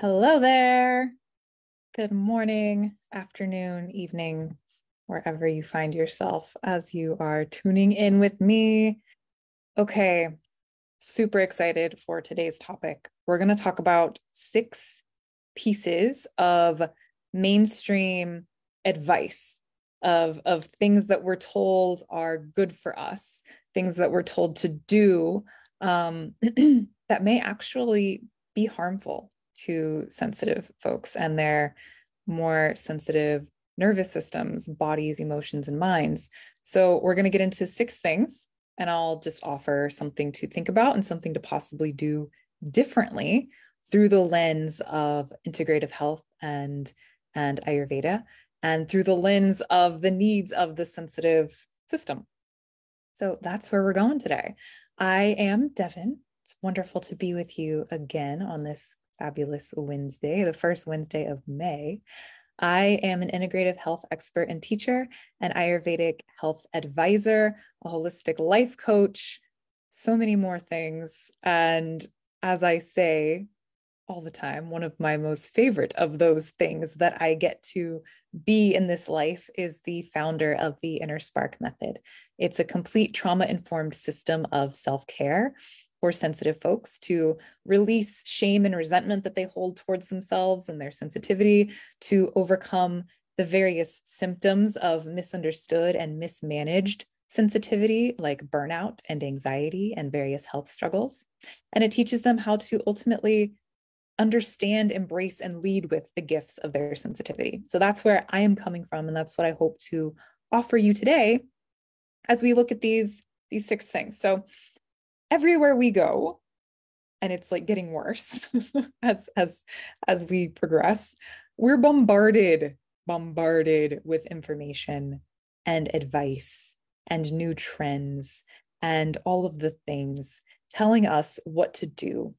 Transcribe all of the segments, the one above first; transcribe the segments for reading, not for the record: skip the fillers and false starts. Hello there. Good morning, afternoon, evening, wherever you find yourself as you are tuning in with me. Okay, super excited for today's topic. We're going to talk about 6 pieces of mainstream advice, of things that we're told are good for us, things that we're told to do that may actually be harmful to sensitive folks and their more sensitive nervous systems, bodies, emotions, and minds. So we're going to get into 6 things, and I'll just offer something to think about and something to possibly do differently through the lens of integrative health and Ayurveda, and through the lens of the needs of the sensitive system. So that's where we're going today. I am Devon. It's wonderful to be with you again on this fabulous Wednesday, the first Wednesday of May. I am an integrative health expert and teacher, an Ayurvedic health advisor, a holistic life coach, so many more things. And as I say all the time, one of my most favorite of those things that I get to be in this life is the founder of the InnerSpark Method. It's a complete trauma-informed system of self-care for sensitive folks to release shame and resentment that they hold towards themselves and their sensitivity, to overcome the various symptoms of misunderstood and mismanaged sensitivity, like burnout and anxiety and various health struggles. And it teaches them how to ultimately understand, embrace, and lead with the gifts of their sensitivity. So that's where I am coming from, and that's what I hope to offer you today as we look at these 6 things. So everywhere we go, and it's like getting worse as we progress, we're bombarded with information and advice and new trends and all of the things telling us what to do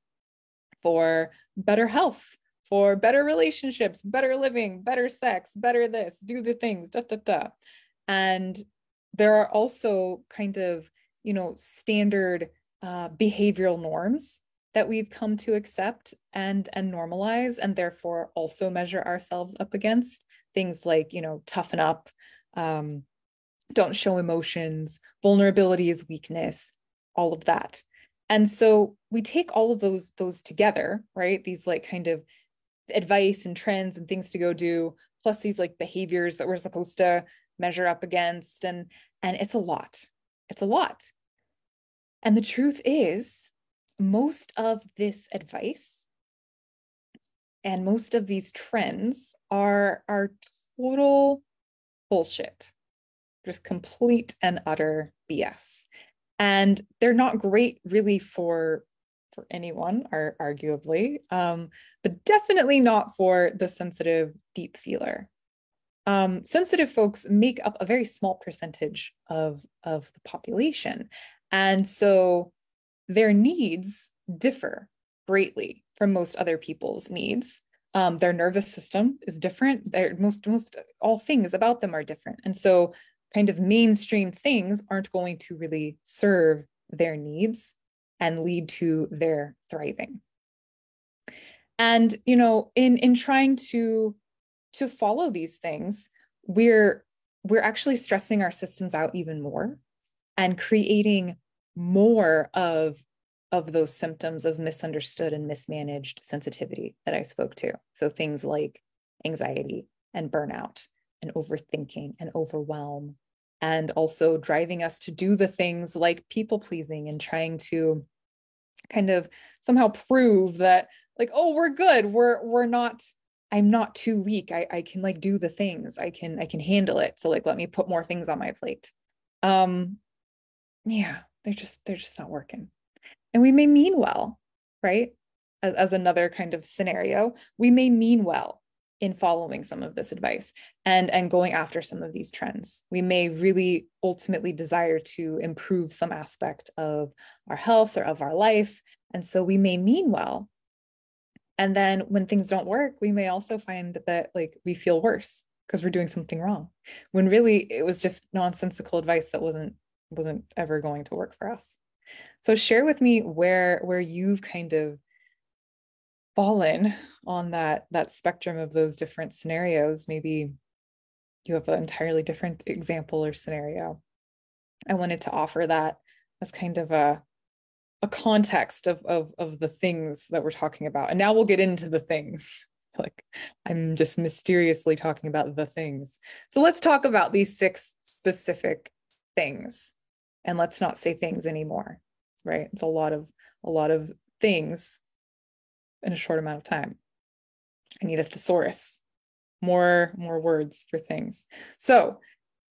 for better health, for better relationships, better living, better sex, better this, do the things, da, da, da. And there are also kind of, standard behavioral norms that we've come to accept and normalize, and therefore also measure ourselves up against, things like, toughen up, don't show emotions, vulnerability is weakness, all of that. And so we take all of those together, right? These like kind of advice and trends and things to go do, plus these like behaviors that we're supposed to measure up against. And it's a lot. It's a lot. And the truth is, most of this advice and most of these trends are total bullshit, just complete and utter BS. And they're not great really for anyone, arguably, but definitely not for the sensitive deep feeler. Sensitive folks make up a very small percentage of the population. And so their needs differ greatly from most other people's needs. Their nervous system is different. Their most all things about them are different. And so kind of mainstream things aren't going to really serve their needs and lead to their thriving. And, in trying to follow these things, we're actually stressing our systems out even more, and creating more of those symptoms of misunderstood and mismanaged sensitivity that I spoke to. So things like anxiety and burnout and overthinking and overwhelm, and also driving us to do the things like people pleasing and trying to kind of somehow prove that, like, oh, we're good. We're not, I'm not too weak. I can like do the things, I can handle it. So like, let me put more things on my plate. Yeah, they're just not working. And we may mean well, right? As another kind of scenario, we may mean well in following some of this advice and going after some of these trends. We may really ultimately desire to improve some aspect of our health or of our life. And so we may mean well. And then when things don't work, we may also find that like we feel worse because we're doing something wrong, when really it was just nonsensical advice that wasn't ever going to work for us. So share with me where you've kind of fallen on that spectrum of those different scenarios, maybe you have an entirely different example or scenario. I wanted to offer that as kind of a context of the things that we're talking about. And now we'll get into the things. Like, I'm just mysteriously talking about the things. So let's talk about these 6 specific things, and let's not say things anymore, right? It's a lot of things in a short amount of time. I need a thesaurus, more words for things. So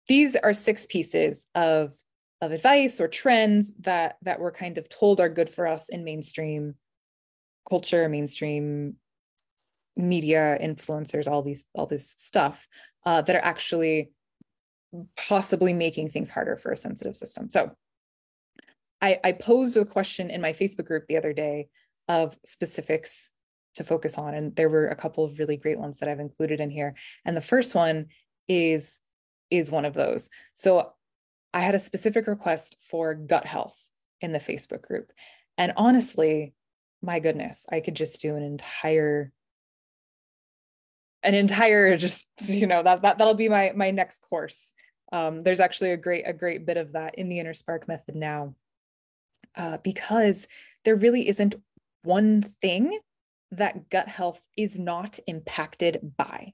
these are 6 pieces of advice or trends that we're kind of told are good for us in mainstream culture, mainstream media, influencers, all this stuff that are actually possibly making things harder for a sensitive system. So I posed a question in my Facebook group the other day of specifics to focus on. And there were a couple of really great ones that I've included in here. And the first one is one of those. So I had a specific request for gut health in the Facebook group. And honestly, my goodness, I could just do an entire just, you know, that'll be my next course. There's actually a great bit of that in the InnerSpark Method now, because there really isn't one thing that gut health is not impacted by.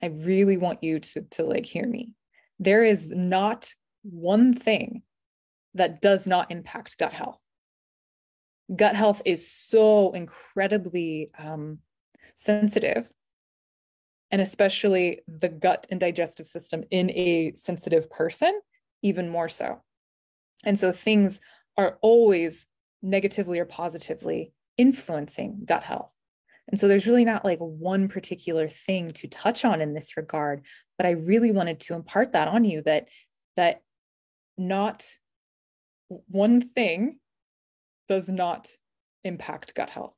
I really want you to like hear me. There is not one thing that does not impact gut health. Gut health is so incredibly sensitive, and especially the gut and digestive system in a sensitive person, even more so. And so things are always negatively or positively influencing gut health. And so there's really not like one particular thing to touch on in this regard, but I really wanted to impart that on you, that not one thing does not impact gut health.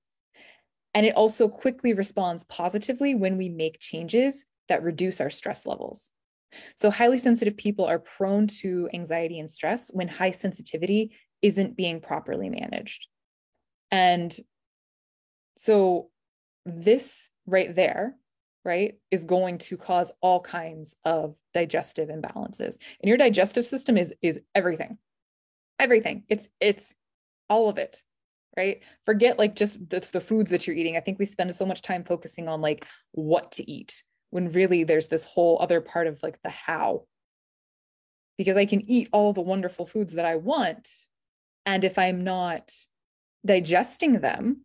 And it also quickly responds positively when we make changes that reduce our stress levels. So highly sensitive people are prone to anxiety and stress when high sensitivity isn't being properly managed. And so this right there, right, is going to cause all kinds of digestive imbalances. And your digestive system is everything, everything. It's all of it. Right? Forget like just the foods that you're eating. I think we spend so much time focusing on like what to eat when really there's this whole other part of like the how, because I can eat all the wonderful foods that I want. And if I'm not digesting them,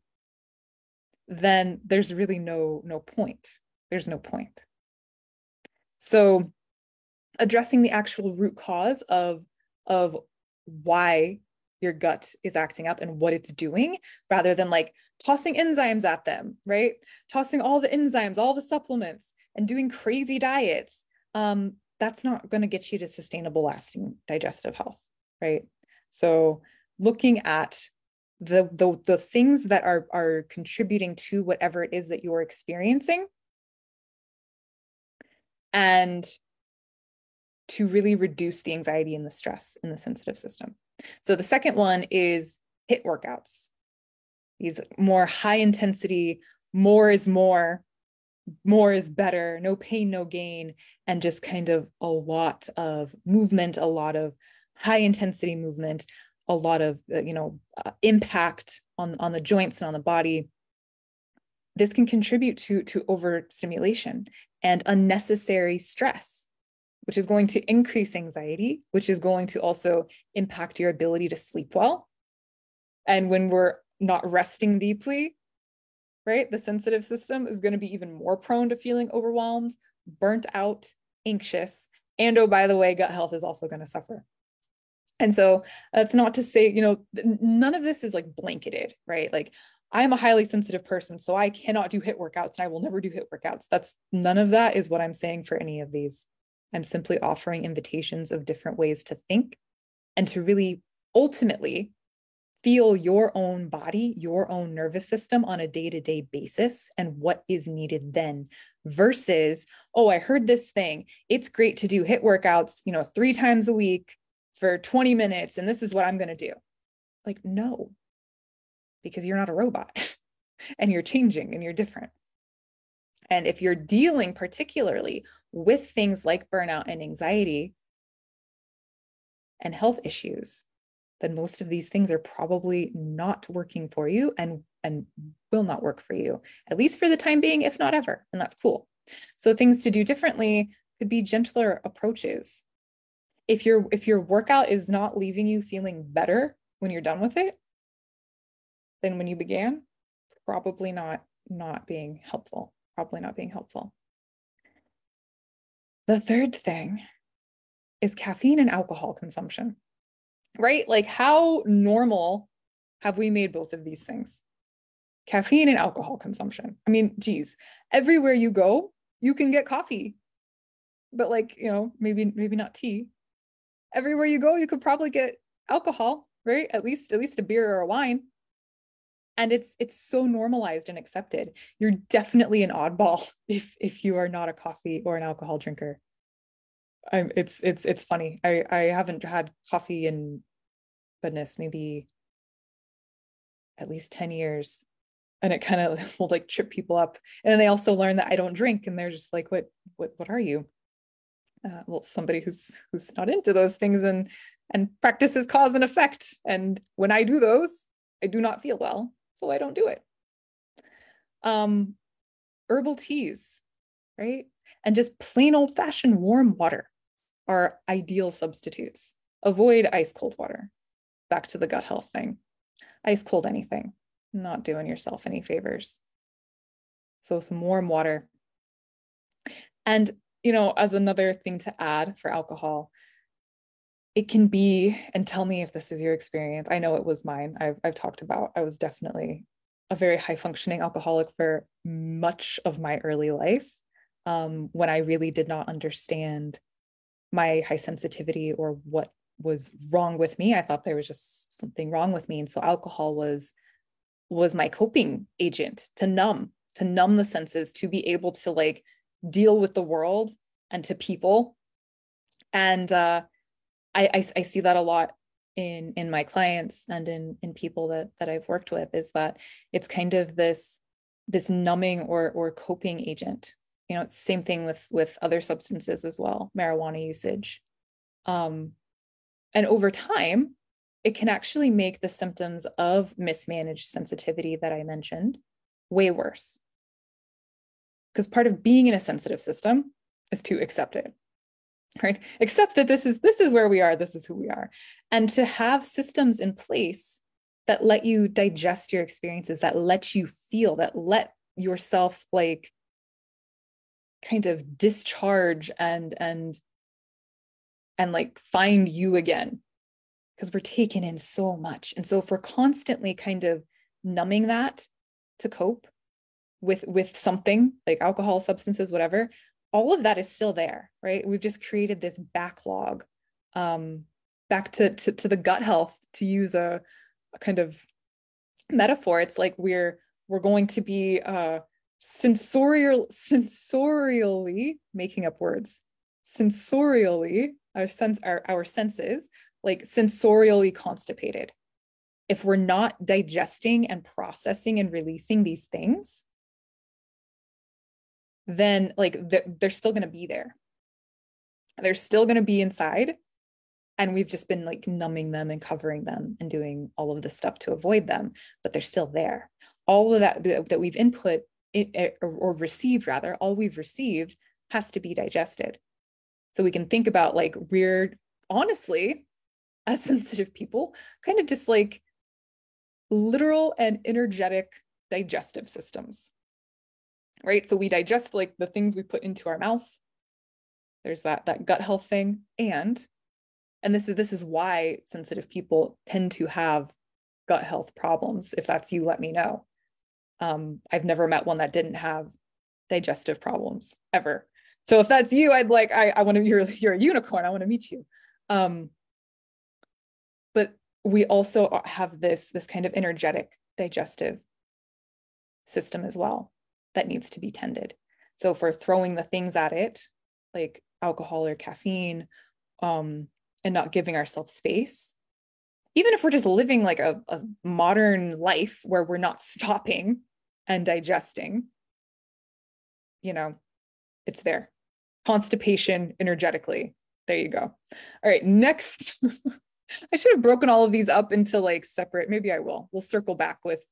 then there's really no point. There's no point. So addressing the actual root cause of why your gut is acting up and what it's doing, rather than like tossing enzymes at them, right? Tossing all the enzymes, all the supplements, and doing crazy diets. That's not going to get you to sustainable, lasting digestive health, right? So looking at the things that are contributing to whatever it is that you're experiencing, and to really reduce the anxiety and the stress in the sensitive system. So the second one is HIIT workouts. These more high intensity, more is better, no pain, no gain, and just kind of a lot of movement, a lot of high intensity movement, a lot of, impact on the joints and on the body. This can contribute to overstimulation and unnecessary stress, which is going to increase anxiety, which is going to also impact your ability to sleep well. And when we're not resting deeply, right, the sensitive system is going to be even more prone to feeling overwhelmed, burnt out, anxious. And oh, by the way, gut health is also going to suffer. And so that's not to say, none of this is like blanketed, right? Like, I'm a highly sensitive person, so I cannot do HIIT workouts and I will never do HIIT workouts. None of that is what I'm saying for any of these. I'm simply offering invitations of different ways to think and to really ultimately feel your own body, your own nervous system on a day-to-day basis and what is needed then versus, oh, I heard this thing. It's great to do HIIT workouts, 3 times a week for 20 minutes. And this is what I'm going to do. Like, no, because you're not a robot. and you're changing and you're different. And if you're dealing particularly with things like burnout and anxiety and health issues, then most of these things are probably not working for you and will not work for you, at least for the time being, if not ever. And that's cool. So things to do differently could be gentler approaches. If your workout is not leaving you feeling better when you're done with it than when you began, probably not being helpful. Probably not being helpful. The third thing is caffeine and alcohol consumption, right? Like, how normal have we made both of these things? Caffeine and alcohol consumption. I mean, geez, everywhere you go, you can get coffee, but like, you know, maybe not tea. Everywhere you go, you could probably get alcohol, right? At least a beer or a wine. And it's so normalized and accepted. You're definitely an oddball if you are not a coffee or an alcohol drinker. It's funny. I haven't had coffee in, goodness, maybe at least 10 years. And it kind of will like trip people up. And then they also learn that I don't drink, and they're just like, what are you? Well, somebody who's not into those things and practices cause and effect. And when I do those, I do not feel well. So I don't do it. Herbal teas, right? And just plain old fashioned warm water are ideal substitutes. Avoid ice cold water. Back to the gut health thing. Ice cold anything, not doing yourself any favors. So some warm water. And, you know, as another thing to add for alcohol, it can be, and tell me if this is your experience. I know it was mine. I've talked about, I was definitely a very high functioning alcoholic for much of my early life, when I really did not understand my high sensitivity or what was wrong with me. I thought there was just something wrong with me. And so alcohol was my coping agent to numb the senses, to be able to like deal with the world and to people. And, I see that a lot in my clients and in people that I've worked with, is that it's kind of this numbing or coping agent. You know, it's same thing with other substances as well, marijuana usage. And over time, it can actually make the symptoms of mismanaged sensitivity that I mentioned way worse. Because part of being in a sensitive system is to accept it. Right? Except that this is where we are, this is who we are. And to have systems in place that let you digest your experiences, that let you feel, that let yourself like kind of discharge and like find you again, because we're taken in so much. And so if we're constantly kind of numbing that to cope with something like alcohol, substances, whatever, all of that is still there, right? We've just created this backlog. Back to the gut health, to use a kind of metaphor, it's like we're going to be sensorially, making up words, sensorially, our senses, like sensorially constipated. If we're not digesting and processing and releasing these things, then like they're still going to be there. They're still going to be inside. And we've just been like numbing them and covering them and doing all of this stuff to avoid them, but they're still there. All of that we've input or received rather, all we've received has to be digested. So we can think about like we're honestly, as sensitive people, kind of just like literal and energetic digestive systems. Right? So we digest like the things we put into our mouth. There's that gut health thing. And this is why sensitive people tend to have gut health problems. If that's you, let me know. I've never met one that didn't have digestive problems ever. So if that's you, I want to, you're a unicorn. I want to meet you. But we also have this kind of energetic digestive system as well that needs to be tended. So if we're throwing the things at it, like alcohol or caffeine, and not giving ourselves space, even if we're just living like a modern life where we're not stopping and digesting, you know, it's there. Constipation energetically. There you go. All right, next. I should have broken all of these up into like separate. Maybe I will. We'll circle back with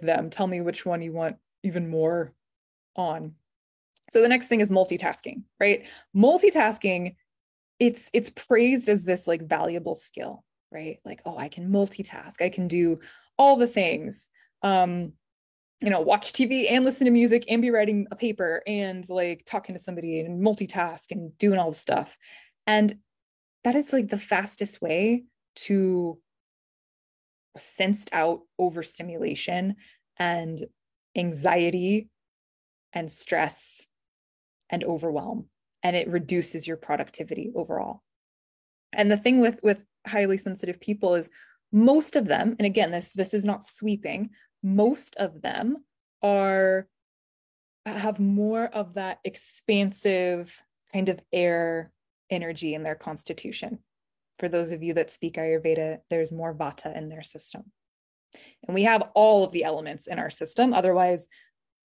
them. Tell me which one you want even more on. So the next thing is multitasking, right? Multitasking, it's praised as this like valuable skill, right? Like, oh, I can multitask. I can do all the things, you know, watch TV and listen to music and be writing a paper and like talking to somebody and multitask and doing all the stuff. And that is like the fastest way to sensed out overstimulation and anxiety and stress and overwhelm. And it reduces your productivity overall. And the thing with highly sensitive people is most of them, and again, this is not sweeping, most of them have more of that expansive kind of air energy in their constitution. For those of you that speak Ayurveda, there's more Vata in their system. And we have all of the elements in our system. Otherwise,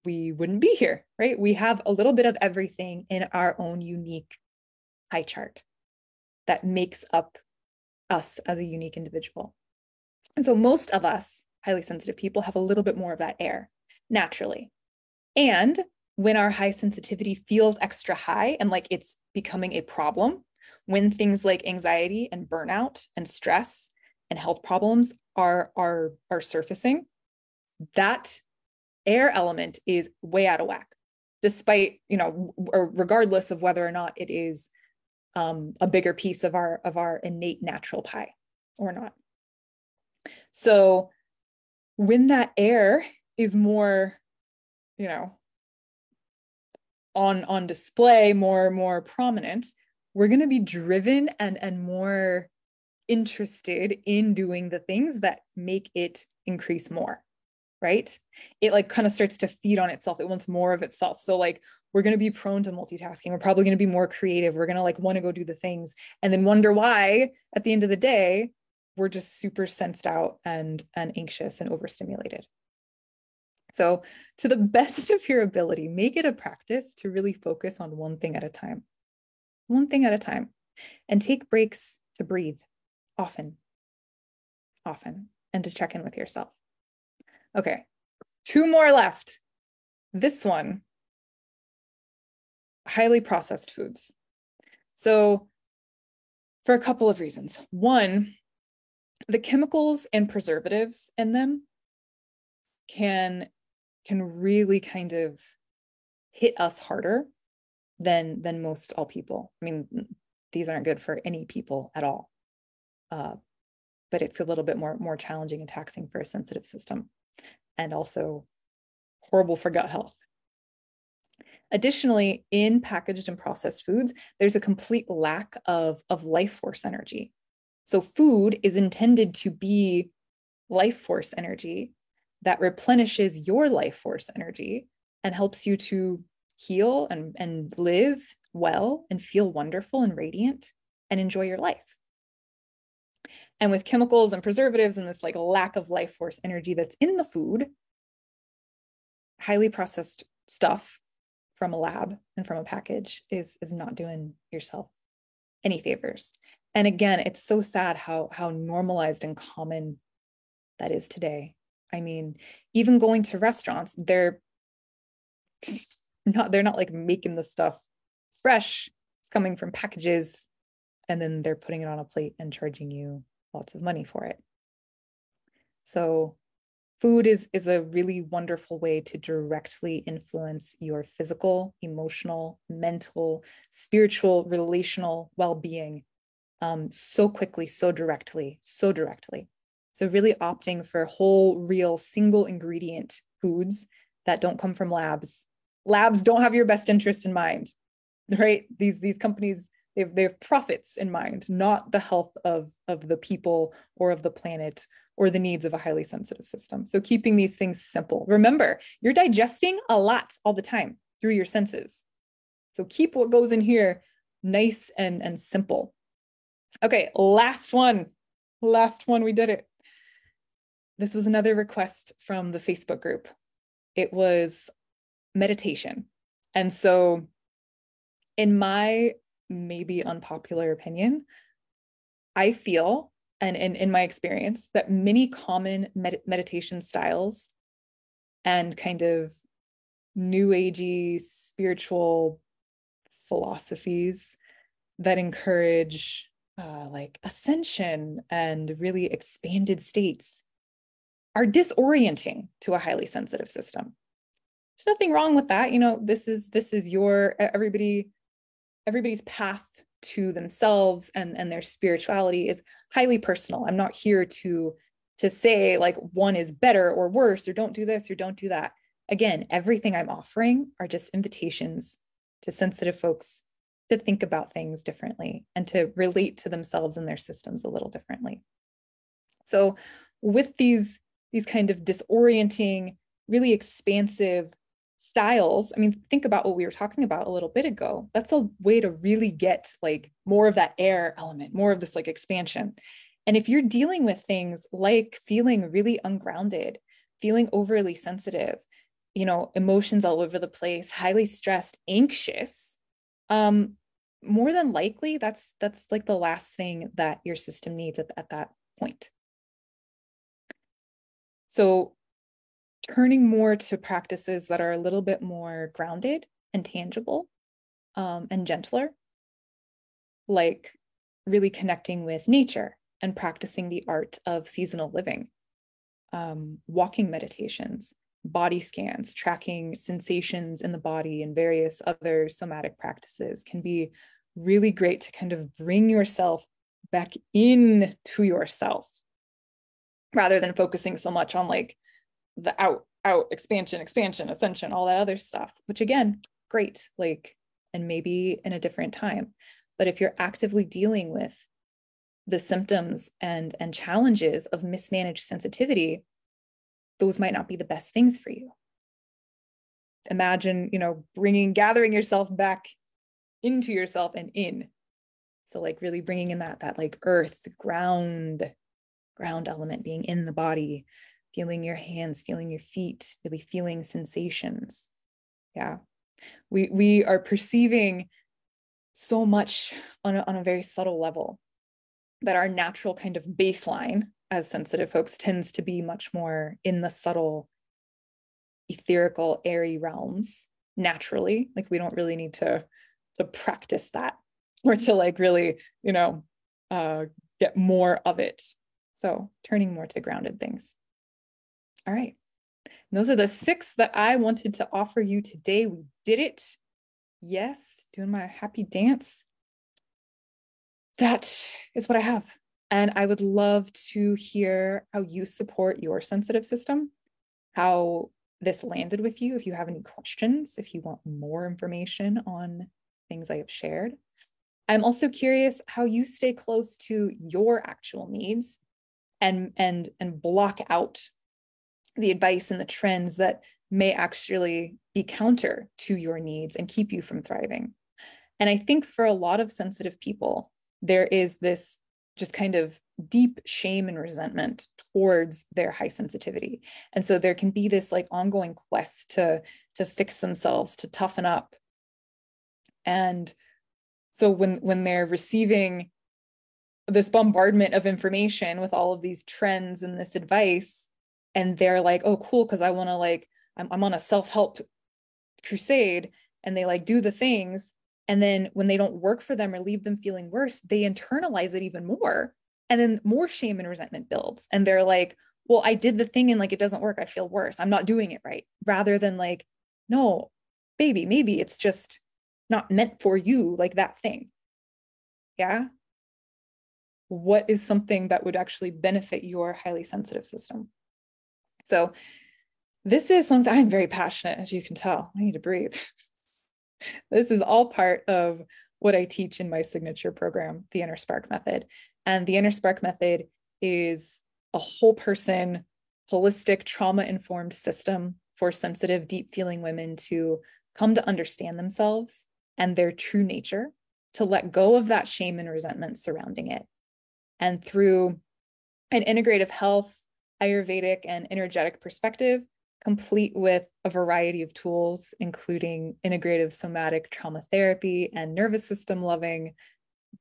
we wouldn't be here, right? We have a little bit of everything in our own unique pie chart that makes up us as a unique individual. And so most of us, highly sensitive people, have a little bit more of that air naturally. And when our high sensitivity feels extra high and like it's becoming a problem, when things like anxiety and burnout and stress and health problems are surfacing, that air element is way out of whack, despite, you know, or regardless of whether or not it is a bigger piece of our innate natural pie or not. So when that air is more, you know, on display, more prominent, we're going to be driven and more interested in doing the things that make it increase more, right? It like kind of starts to feed on itself. It wants more of itself. So like, we're going to be prone to multitasking. We're probably going to be more creative. We're going to like want to go do the things and then wonder why at the end of the day, we're just super sensed out and anxious and overstimulated. So to the best of your ability, make it a practice to really focus on one thing at a time. One thing at a time, and take breaks to breathe often, and to check in with yourself. Okay, two more left. This one, highly processed foods. So for a couple of reasons. One, the chemicals and preservatives in them can really kind of hit us harder than most all people. I mean, these aren't good for any people at all, but it's a little bit more challenging and taxing for a sensitive system, and also horrible for gut health. Additionally, in packaged and processed foods, there's a complete lack of life force energy. So food is intended to be life force energy that replenishes your life force energy and helps you to heal and live well and feel wonderful and radiant and enjoy your life. And with chemicals and preservatives and this like lack of life force energy that's in the food, highly processed stuff from a lab and from a package is not doing yourself any favors. And again, it's so sad how normalized and common that is today. I mean, even going to restaurants, they're not like making the stuff fresh. It's coming from packages, and then they're putting it on a plate and charging you lots of money for it. So food is a really wonderful way to directly influence your physical, emotional, mental, spiritual, relational well-being so quickly, so directly. So really opting for whole, real, single ingredient foods that don't come from labs. Labs don't have your best interest in mind, right? These companies, they have profits in mind, not the health of the people or of the planet or the needs of a highly sensitive system. So keeping these things simple. Remember, you're digesting a lot all the time through your senses. So keep what goes in here nice and simple. Okay, last one, we did it. This was another request from the Facebook group. it was meditation. And so in my maybe unpopular opinion, I feel, and in my experience, that many common meditation styles and kind of new agey spiritual philosophies that encourage like ascension and really expanded states are disorienting to a highly sensitive system. There's nothing wrong with that. You know, this is your, everybody's path to themselves and their spirituality is highly personal. I'm not here to say like one is better or worse, or don't do this or don't do that. Again, everything I'm offering are just invitations to sensitive folks to think about things differently and to relate to themselves and their systems a little differently. So with these kind of disorienting, really expansive styles, I mean, think about what we were talking about a little bit ago. That's a way to really get like more of that air element, more of this like expansion. And if you're dealing with things like feeling really ungrounded, feeling overly sensitive, you know, emotions all over the place, highly stressed, anxious, more than likely that's like the last thing that your system needs at that point. So turning more to practices that are a little bit more grounded and tangible, and gentler, like really connecting with nature and practicing the art of seasonal living, walking meditations, body scans, tracking sensations in the body, and various other somatic practices can be really great to kind of bring yourself back in to yourself rather than focusing so much on like the out expansion, ascension, all that other stuff, which again, great, like, and maybe in a different time. But if you're actively dealing with the symptoms and challenges of mismanaged sensitivity, those might not be the best things for you. Imagine, you know, gathering yourself back into yourself and in. So like really bringing in that like earth, ground element, being in the body, feeling your hands, feeling your feet, really feeling sensations. Yeah. We are perceiving so much on a very subtle level that our natural kind of baseline as sensitive folks tends to be much more in the subtle, etherical, airy realms naturally. Like we don't really need to practice that or to like really, you know, get more of it. So turning more to grounded things. All right. And those are the 6 that I wanted to offer you today. We did it. Yes. Doing my happy dance. That is what I have. And I would love to hear how you support your sensitive system, how this landed with you. If you have any questions, if you want more information on things I have shared. I'm also curious how you stay close to your actual needs and block out the advice and the trends that may actually be counter to your needs and keep you from thriving. And I think for a lot of sensitive people, there is this just kind of deep shame and resentment towards their high sensitivity. And so there can be this like ongoing quest to fix themselves, to toughen up. And so when they're receiving this bombardment of information with all of these trends and this advice, and they're like, oh, cool, because I want to like, I'm on a self-help crusade, and they like do the things. And then when they don't work for them or leave them feeling worse, they internalize it even more. And then more shame and resentment builds. And they're like, well, I did the thing and like, it doesn't work. I feel worse. I'm not doing it right. Rather than like, no, baby, maybe it's just not meant for you, like that thing. Yeah. What is something that would actually benefit your highly sensitive system? So this is something I'm very passionate, as you can tell. I need to breathe. This is all part of what I teach in my signature program, the InnerSpark Method. And the InnerSpark Method is a whole person, holistic, trauma-informed system for sensitive, deep-feeling women to come to understand themselves and their true nature, to let go of that shame and resentment surrounding it. And through an integrative health, Ayurvedic, and energetic perspective, complete with a variety of tools, including integrative somatic trauma therapy and nervous system loving.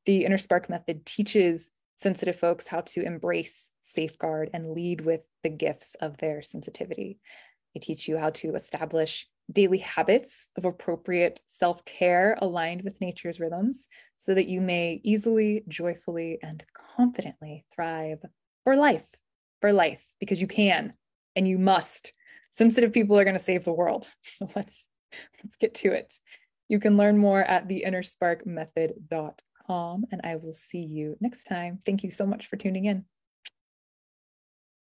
The InnerSpark Method teaches sensitive folks how to embrace, safeguard, and lead with the gifts of their sensitivity. They teach you how to establish daily habits of appropriate self-care aligned with nature's rhythms so that you may easily, joyfully, and confidently thrive for life, because you can and you must. Sensitive people are going to save the world. So let's get to it. You can learn more at theinnersparkmethod.com, and I will see you next time. Thank you so much for tuning in.